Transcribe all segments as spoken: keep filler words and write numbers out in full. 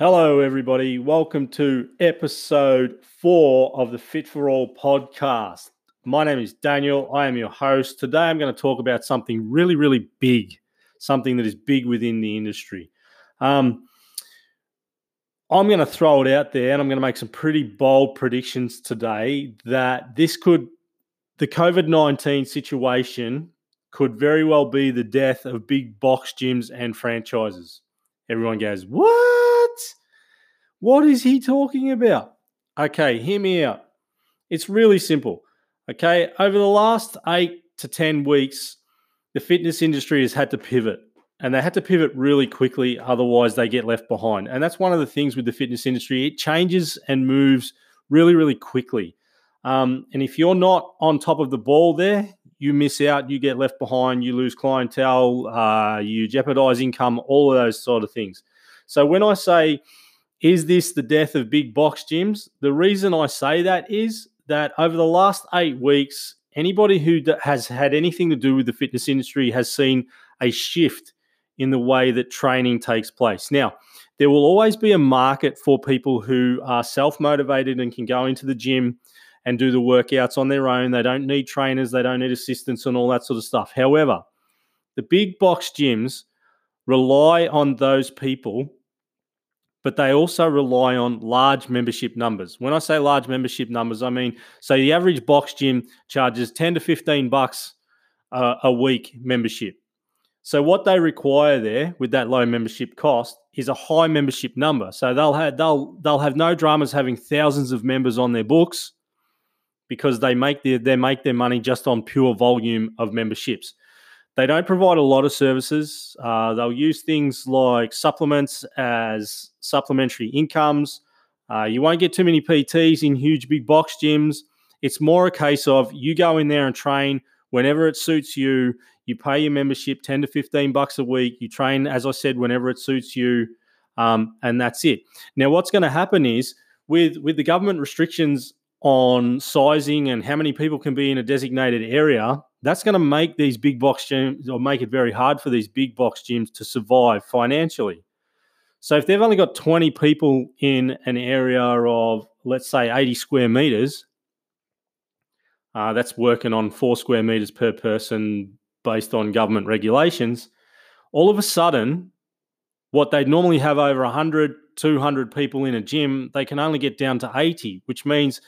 Hello, everybody. Welcome to episode four of the Fit for All podcast. My name is Daniel. I am your host. Today, I'm going to talk about something really, really big, something that is big within the industry. Um, I'm going to throw it out there, and I'm going to make some pretty bold predictions today that this could, the COVID nineteen situation could very well be the death of big box gyms and franchises. Everyone goes, what? What is he talking about? Okay, hear me out. It's really simple. Okay, over the last eight to ten weeks, the fitness industry has had to pivot, and they had to pivot really quickly, otherwise they get left behind. And that's one of the things with the fitness industry. It changes and moves really, really quickly. Um, and if you're not on top of the ball there, you miss out, you get left behind, you lose clientele, uh, you jeopardize income, all of those sort of things. So when I say, is this the death of big box gyms? The reason I say that is that over the last eight weeks, anybody who has had anything to do with the fitness industry has seen a shift in the way that training takes place. Now, there will always be a market for people who are self-motivated and can go into the gym and do the workouts on their own. They don't need trainers, they don't need assistance and all that sort of stuff. However, the big box gyms rely on those people, but they also rely on large membership numbers. When I say large membership numbers, I mean, so the average box gym charges ten to fifteen bucks uh, a week membership. So what they require there with that low membership cost is a high membership number. So they'll have, they'll, they'll have no dramas having thousands of members on their books because they make their, they make their money just on pure volume of memberships. They don't provide a lot of services. Uh, they'll use things like supplements as supplementary incomes. Uh, you won't get too many P Ts in huge big box gyms. It's more a case of you go in there and train whenever it suits you. You pay your membership ten to fifteen bucks a week. You train, as I said, whenever it suits you, um, and that's it. Now, what's going to happen is with, with the government restrictions on sizing and how many people can be in a designated area, that's going to make these big box gyms, or make it very hard for these big box gyms to survive financially. So if they've only got twenty people in an area of, let's say, eighty square meters, uh, that's working on four square meters per person based on government regulations, all of a sudden, what they'd normally have over one hundred, two hundred people in a gym, they can only get down to eighty, which means,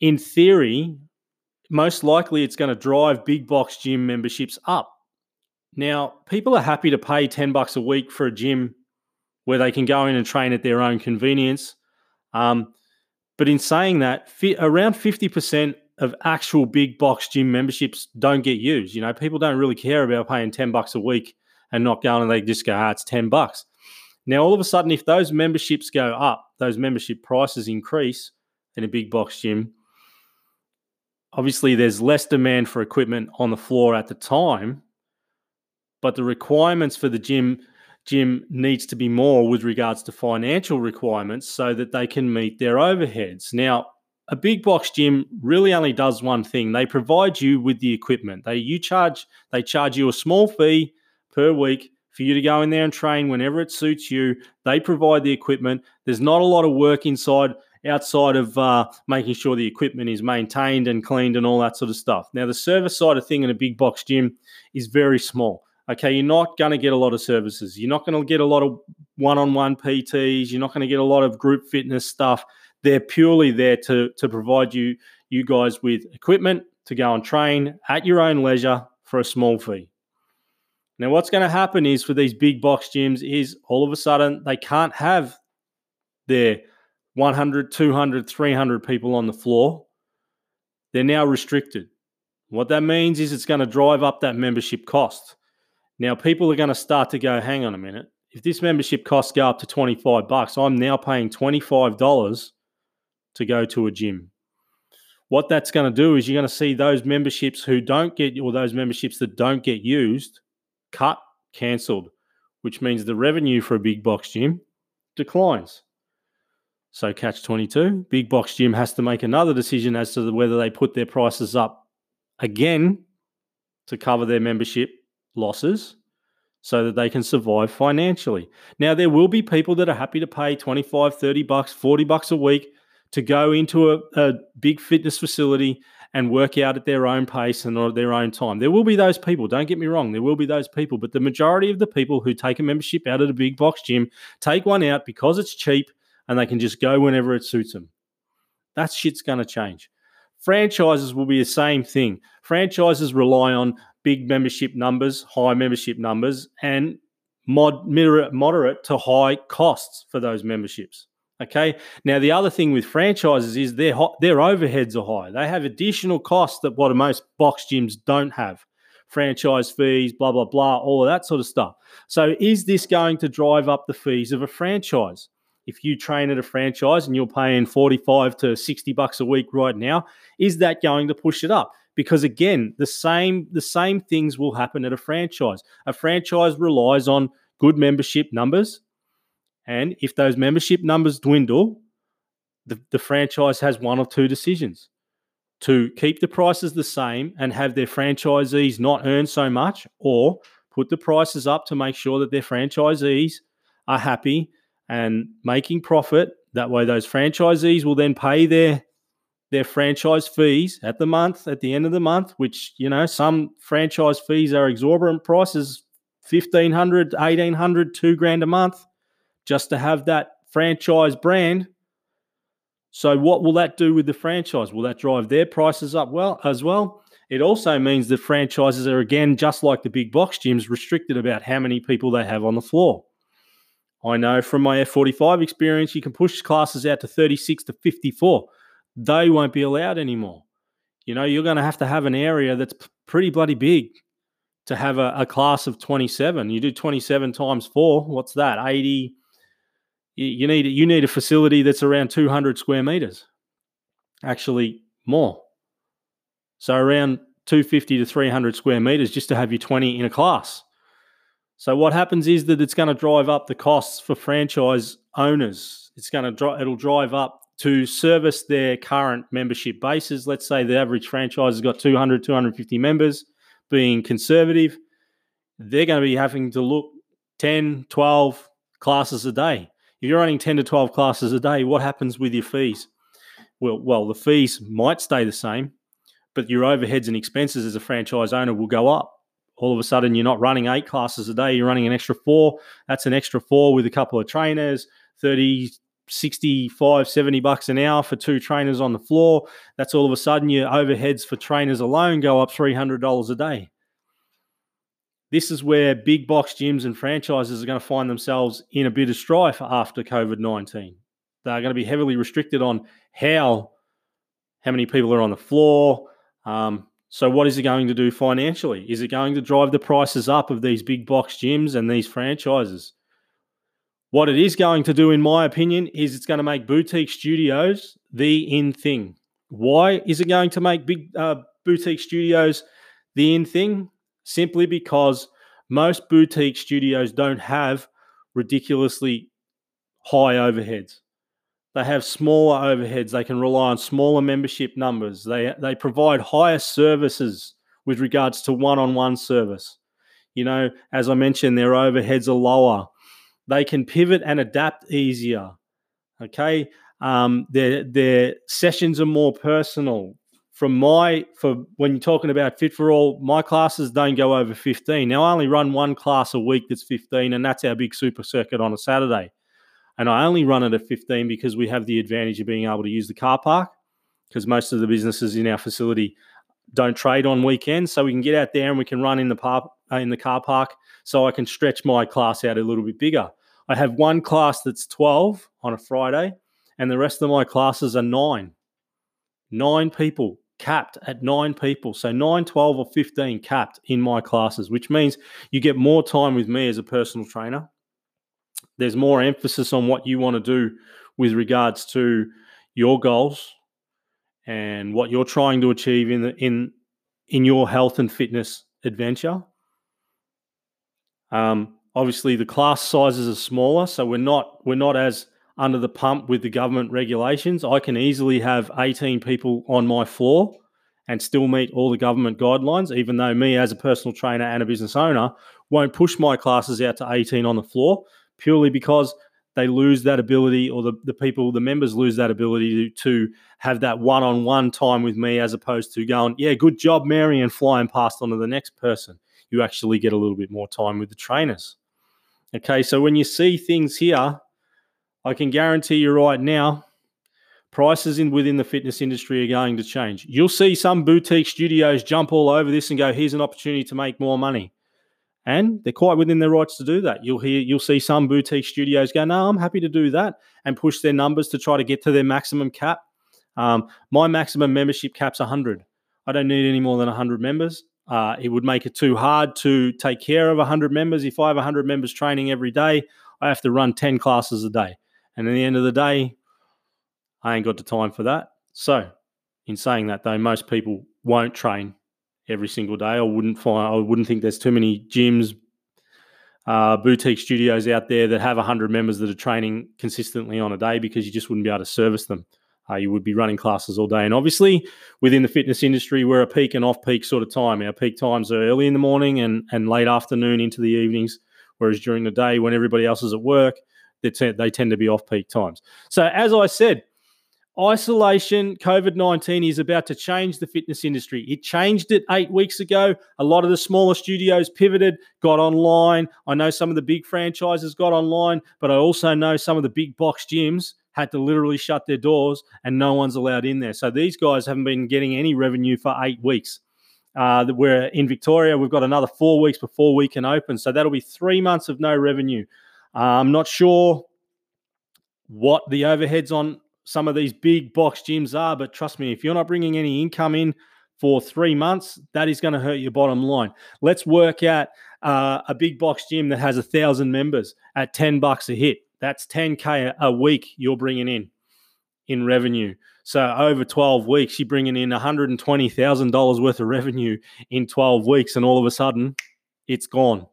in theory, most likely it's going to drive big box gym memberships up. Now, people are happy to pay ten bucks a week for a gym where they can go in and train at their own convenience. Um, but in saying that, fi- around fifty percent of actual big box gym memberships don't get used. You know, people don't really care about paying ten bucks a week and not going, and they just go, ah, it's ten bucks. Now, all of a sudden, if those memberships go up, those membership prices increase in a big box gym, obviously, there's less demand for equipment on the floor at the time, but the requirements for the gym gym needs to be more with regards to financial requirements so that they can meet their overheads. Now, a big box gym really only does one thing. They provide you with the equipment. They you charge they charge you a small fee per week for you to go in there and train whenever it suits you. They provide the equipment. There's not a lot of work inside outside of uh, making sure the equipment is maintained and cleaned and all that sort of stuff. Now, the service side of thing in a big box gym is very small. Okay, you're not going to get a lot of services. You're not going to get a lot of one-on-one P Ts. You're not going to get a lot of group fitness stuff. They're purely there to, to provide you, you guys with equipment to go and train at your own leisure for a small fee. Now, what's going to happen is for these big box gyms is all of a sudden they can't have their one hundred, two hundred, three hundred people on the floor. They're now restricted. What that means is it's going to drive up that membership cost. Now, people are going to start to go, hang on a minute. If this membership costs go up to twenty-five bucks, I'm now paying twenty-five dollars to go to a gym. What that's going to do is you're going to see those memberships who don't get, or those memberships that don't get used, cut, cancelled, which means the revenue for a big box gym declines. So catch twenty-two, big box gym has to make another decision as to whether they put their prices up again to cover their membership losses so that they can survive financially. Now, there will be people that are happy to pay twenty-five, thirty bucks, forty bucks a week to go into a, a big fitness facility and work out at their own pace and at their own time. There will be those people. Don't get me wrong. There will be those people. But the majority of the people who take a membership out at a big box gym take one out because it's cheap and they can just go whenever it suits them. That shit's going to change. Franchises will be the same thing. Franchises rely on big membership numbers, high membership numbers, and mod- moderate, moderate to high costs for those memberships. Okay. Now, the other thing with franchises is their ho- their overheads are high. They have additional costs that what most box gyms don't have. Franchise fees, blah, blah, blah, all of that sort of stuff. So is this going to drive up the fees of a franchise? If you train at a franchise and you're paying forty-five to sixty bucks a week right now, is that going to push it up? Because again, the same the same things will happen at a franchise. A franchise relies on good membership numbers. And if those membership numbers dwindle, the, the franchise has one or two decisions: to keep the prices the same and have their franchisees not earn so much, or put the prices up to make sure that their franchisees are happy and making profit. That way, those franchisees will then pay their their franchise fees at the month, at the end of the month, which, you know, some franchise fees are exorbitant prices, fifteen hundred, eighteen hundred, two grand a month, just to have that franchise brand. So what will that do with the franchise? Will that drive their prices up well as well? It also means that franchises are, again, just like the big box gyms, restricted about how many people they have on the floor. I know from my F forty-five experience, you can push classes out to thirty-six to fifty-four. They won't be allowed anymore. You know, you're going to have to have an area that's pretty bloody big to have a, a class of twenty-seven. You do twenty-seven times four, what's that? eighty. You need you need a facility that's around two hundred square meters, actually more. So around two hundred fifty to three hundred square meters just to have your twenty in a class. So what happens is that it's going to drive up the costs for franchise owners. It's going to dri- it'll drive up to service their current membership bases. Let's say the average franchise has got two hundred, two hundred fifty members. Being conservative, they're going to be having to look ten, twelve classes a day. If you're running ten to twelve classes a day, what happens with your fees? Well, well, the fees might stay the same, but your overheads and expenses as a franchise owner will go up. All of a sudden, you're not running eight classes a day. You're running an extra four. That's an extra four with a couple of trainers, thirty, sixty-five, seventy bucks an hour for two trainers on the floor. That's all of a sudden your overheads for trainers alone go up three hundred dollars a day. This is where big box gyms and franchises are going to find themselves in a bit of strife after COVID nineteen. They're going to be heavily restricted on how, how many people are on the floor. Um, so what is it going to do financially? Is it going to drive the prices up of these big box gyms and these franchises? What it is going to do, in my opinion, is it's going to make boutique studios the in thing. Why is it going to make big uh, boutique studios the in thing? Simply because most boutique studios don't have ridiculously high overheads. They have smaller overheads. They can rely on smaller membership numbers. They, they provide higher services with regards to one-on-one service. You know, as I mentioned, their overheads are lower. They can pivot and adapt easier, okay? Um, their, their sessions are more personal. From my, for when you're talking about Fit for All, my classes don't go over fifteen. Now, I only run one class a week that's fifteen, and that's our big super circuit on a Saturday. And I only run it at fifteen because we have the advantage of being able to use the car park, because most of the businesses in our facility don't trade on weekends, so we can get out there and we can run in the park, in the car park, so I can stretch my class out a little bit bigger. I have one class that's twelve on a Friday, and the rest of my classes are nine. Nine people, capped at nine people. So nine, twelve, or fifteen capped in my classes, which means you get more time with me as a personal trainer. There's more emphasis on what you want to do with regards to your goals and what you're trying to achieve in the, in in your health and fitness adventure. Um, obviously, the class sizes are smaller, so we're not we're not as under the pump with the government regulations. I can easily have eighteen people on my floor and still meet all the government guidelines, even though me as a personal trainer and a business owner won't push my classes out to eighteen on the floor purely because they lose that ability, or the, the people, the members lose that ability to, to have that one-on-one time with me, as opposed to going, yeah, good job, Mary, and flying past onto the next person. You actually get a little bit more time with the trainers. Okay, so when you see things here, I can guarantee you right now, prices in within the fitness industry are going to change. You'll see some boutique studios jump all over this and go, here's an opportunity to make more money. And they're quite within their rights to do that. You'll hear, you'll see some boutique studios go, no, I'm happy to do that, and push their numbers to try to get to their maximum cap. Um, my maximum membership cap's one hundred. I don't need any more than one hundred members. Uh, it would make it too hard to take care of one hundred members. If I have one hundred members training every day, I have to run ten classes a day. And at the end of the day, I ain't got the time for that. So in saying that, though, most people won't train every single day. I wouldn't find, I wouldn't think there's too many gyms, uh, boutique studios out there that have one hundred members that are training consistently on a day, because you just wouldn't be able to service them. Uh, you would be running classes all day. And obviously, within the fitness industry, we're a peak and off-peak sort of time. Our peak times are early in the morning and, and late afternoon into the evenings, whereas during the day when everybody else is at work, they, t- they tend to be off-peak times. So as I said, isolation, COVID nineteen is about to change the fitness industry. It changed it eight weeks ago. A lot of the smaller studios pivoted, got online. I know some of the big franchises got online, but I also know some of the big box gyms had to literally shut their doors and no one's allowed in there. So these guys haven't been getting any revenue for eight weeks. Uh, we're in Victoria. We've got another four weeks before we can open. So that'll be three months of no revenue. Uh, I'm not sure what the overheads on some of these big box gyms are, but trust me, if you're not bringing any income in for three months, that is going to hurt your bottom line. Let's work at uh, a big box gym that has a thousand members at ten bucks a hit. That's ten K a week you're bringing in in revenue. So over twelve weeks, you're bringing in one hundred twenty thousand dollars worth of revenue in twelve weeks, and all of a sudden, it's gone.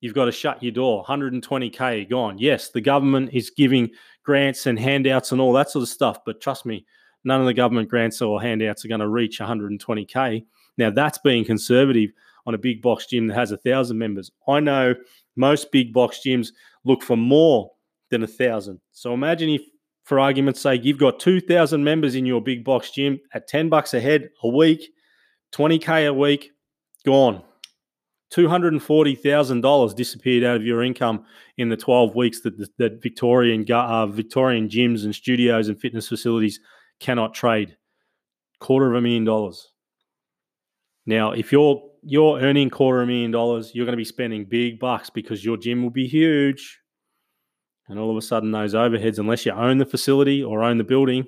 You've got to shut your door. one hundred twenty K gone. Yes, the government is giving grants and handouts and all that sort of stuff, but trust me, none of the government grants or handouts are going to reach one hundred twenty K. Now, that's being conservative on a big box gym that has one thousand members. I know most big box gyms look for more than one thousand. So imagine if, for argument's sake, you've got two thousand members in your big box gym at ten bucks a head a week, twenty K a week, gone. two hundred forty thousand dollars disappeared out of your income in the twelve weeks that, that, that Victorian uh, Victorian gyms and studios and fitness facilities cannot trade. Quarter of a million dollars. Now, if you're you're earning quarter of a million dollars, you're going to be spending big bucks because your gym will be huge. And all of a sudden, those overheads, unless you own the facility or own the building,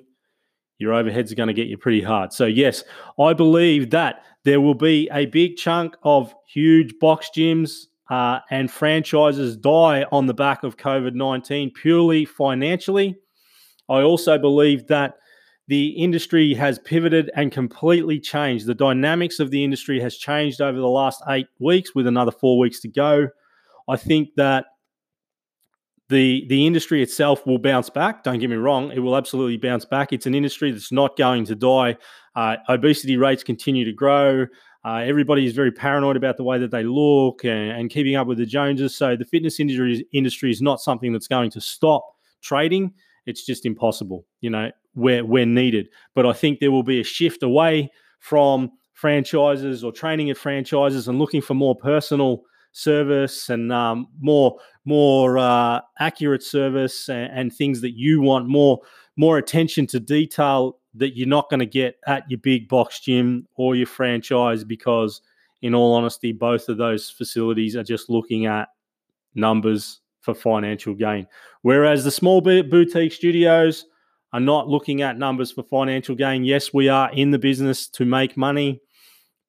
your overheads are going to get you pretty hard. So yes, I believe that there will be a big chunk of huge box gyms uh, and franchises die on the back of COVID nineteen purely financially. I also believe that the industry has pivoted and completely changed. The dynamics of the industry has changed over the last eight weeks with another four weeks to go. I think that The the industry itself will bounce back. Don't get me wrong. It will absolutely bounce back. It's an industry that's not going to die. Uh, obesity rates continue to grow. Uh, everybody is very paranoid about the way that they look and, and keeping up with the Joneses. So the fitness industry, industry is not something that's going to stop trading. It's just impossible, you know, where, where needed. But I think there will be a shift away from franchises or training at franchises and looking for more personal service and um, more more uh, accurate service and, and things that you want, more more attention to detail that you're not going to get at your big box gym or your franchise, because in all honesty, both of those facilities are just looking at numbers for financial gain. Whereas the small boutique studios are not looking at numbers for financial gain. Yes, we are in the business to make money,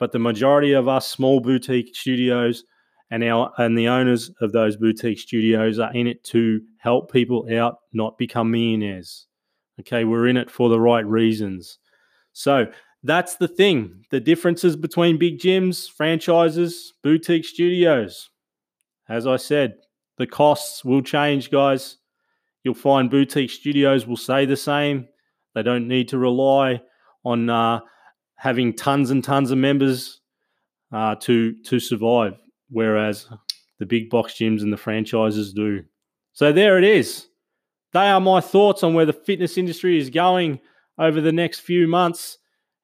but the majority of us small boutique studios And our and the owners of those boutique studios are in it to help people out, not become millionaires. Okay, we're in it for the right reasons. So that's the thing. The differences between big gyms, franchises, boutique studios. As I said, the costs will change, guys. You'll find boutique studios will say the same. They don't need to rely on uh, having tons and tons of members uh, to to survive. Whereas the big box gyms and the franchises do. So there it is. They are my thoughts on where the fitness industry is going over the next few months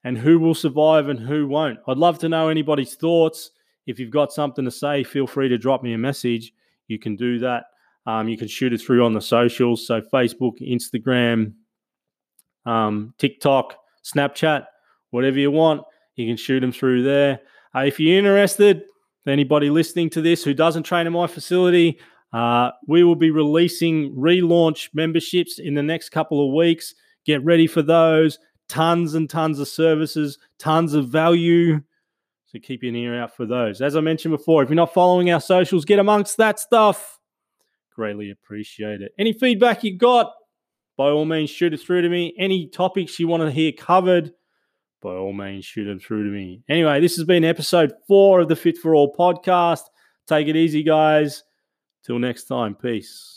and who will survive and who won't. I'd love to know anybody's thoughts. If you've got something to say, feel free to drop me a message. You can do that. Um, you can shoot it through on the socials. So Facebook, Instagram, um, TikTok, Snapchat, whatever you want. You can shoot them through there. Uh, if you're interested, anybody listening to this who doesn't train in my facility, uh, we will be releasing relaunch memberships in the next couple of weeks. Get ready for those. Tons and tons of services, tons of value. So keep an ear out for those. As I mentioned before, if you're not following our socials, get amongst that stuff. Greatly appreciate it. Any feedback you got, by all means, shoot it through to me. Any topics you want to hear covered, by all means, shoot them through to me. Anyway, this has been episode four of the Fit for All podcast. Take it easy, guys. Till next time, peace.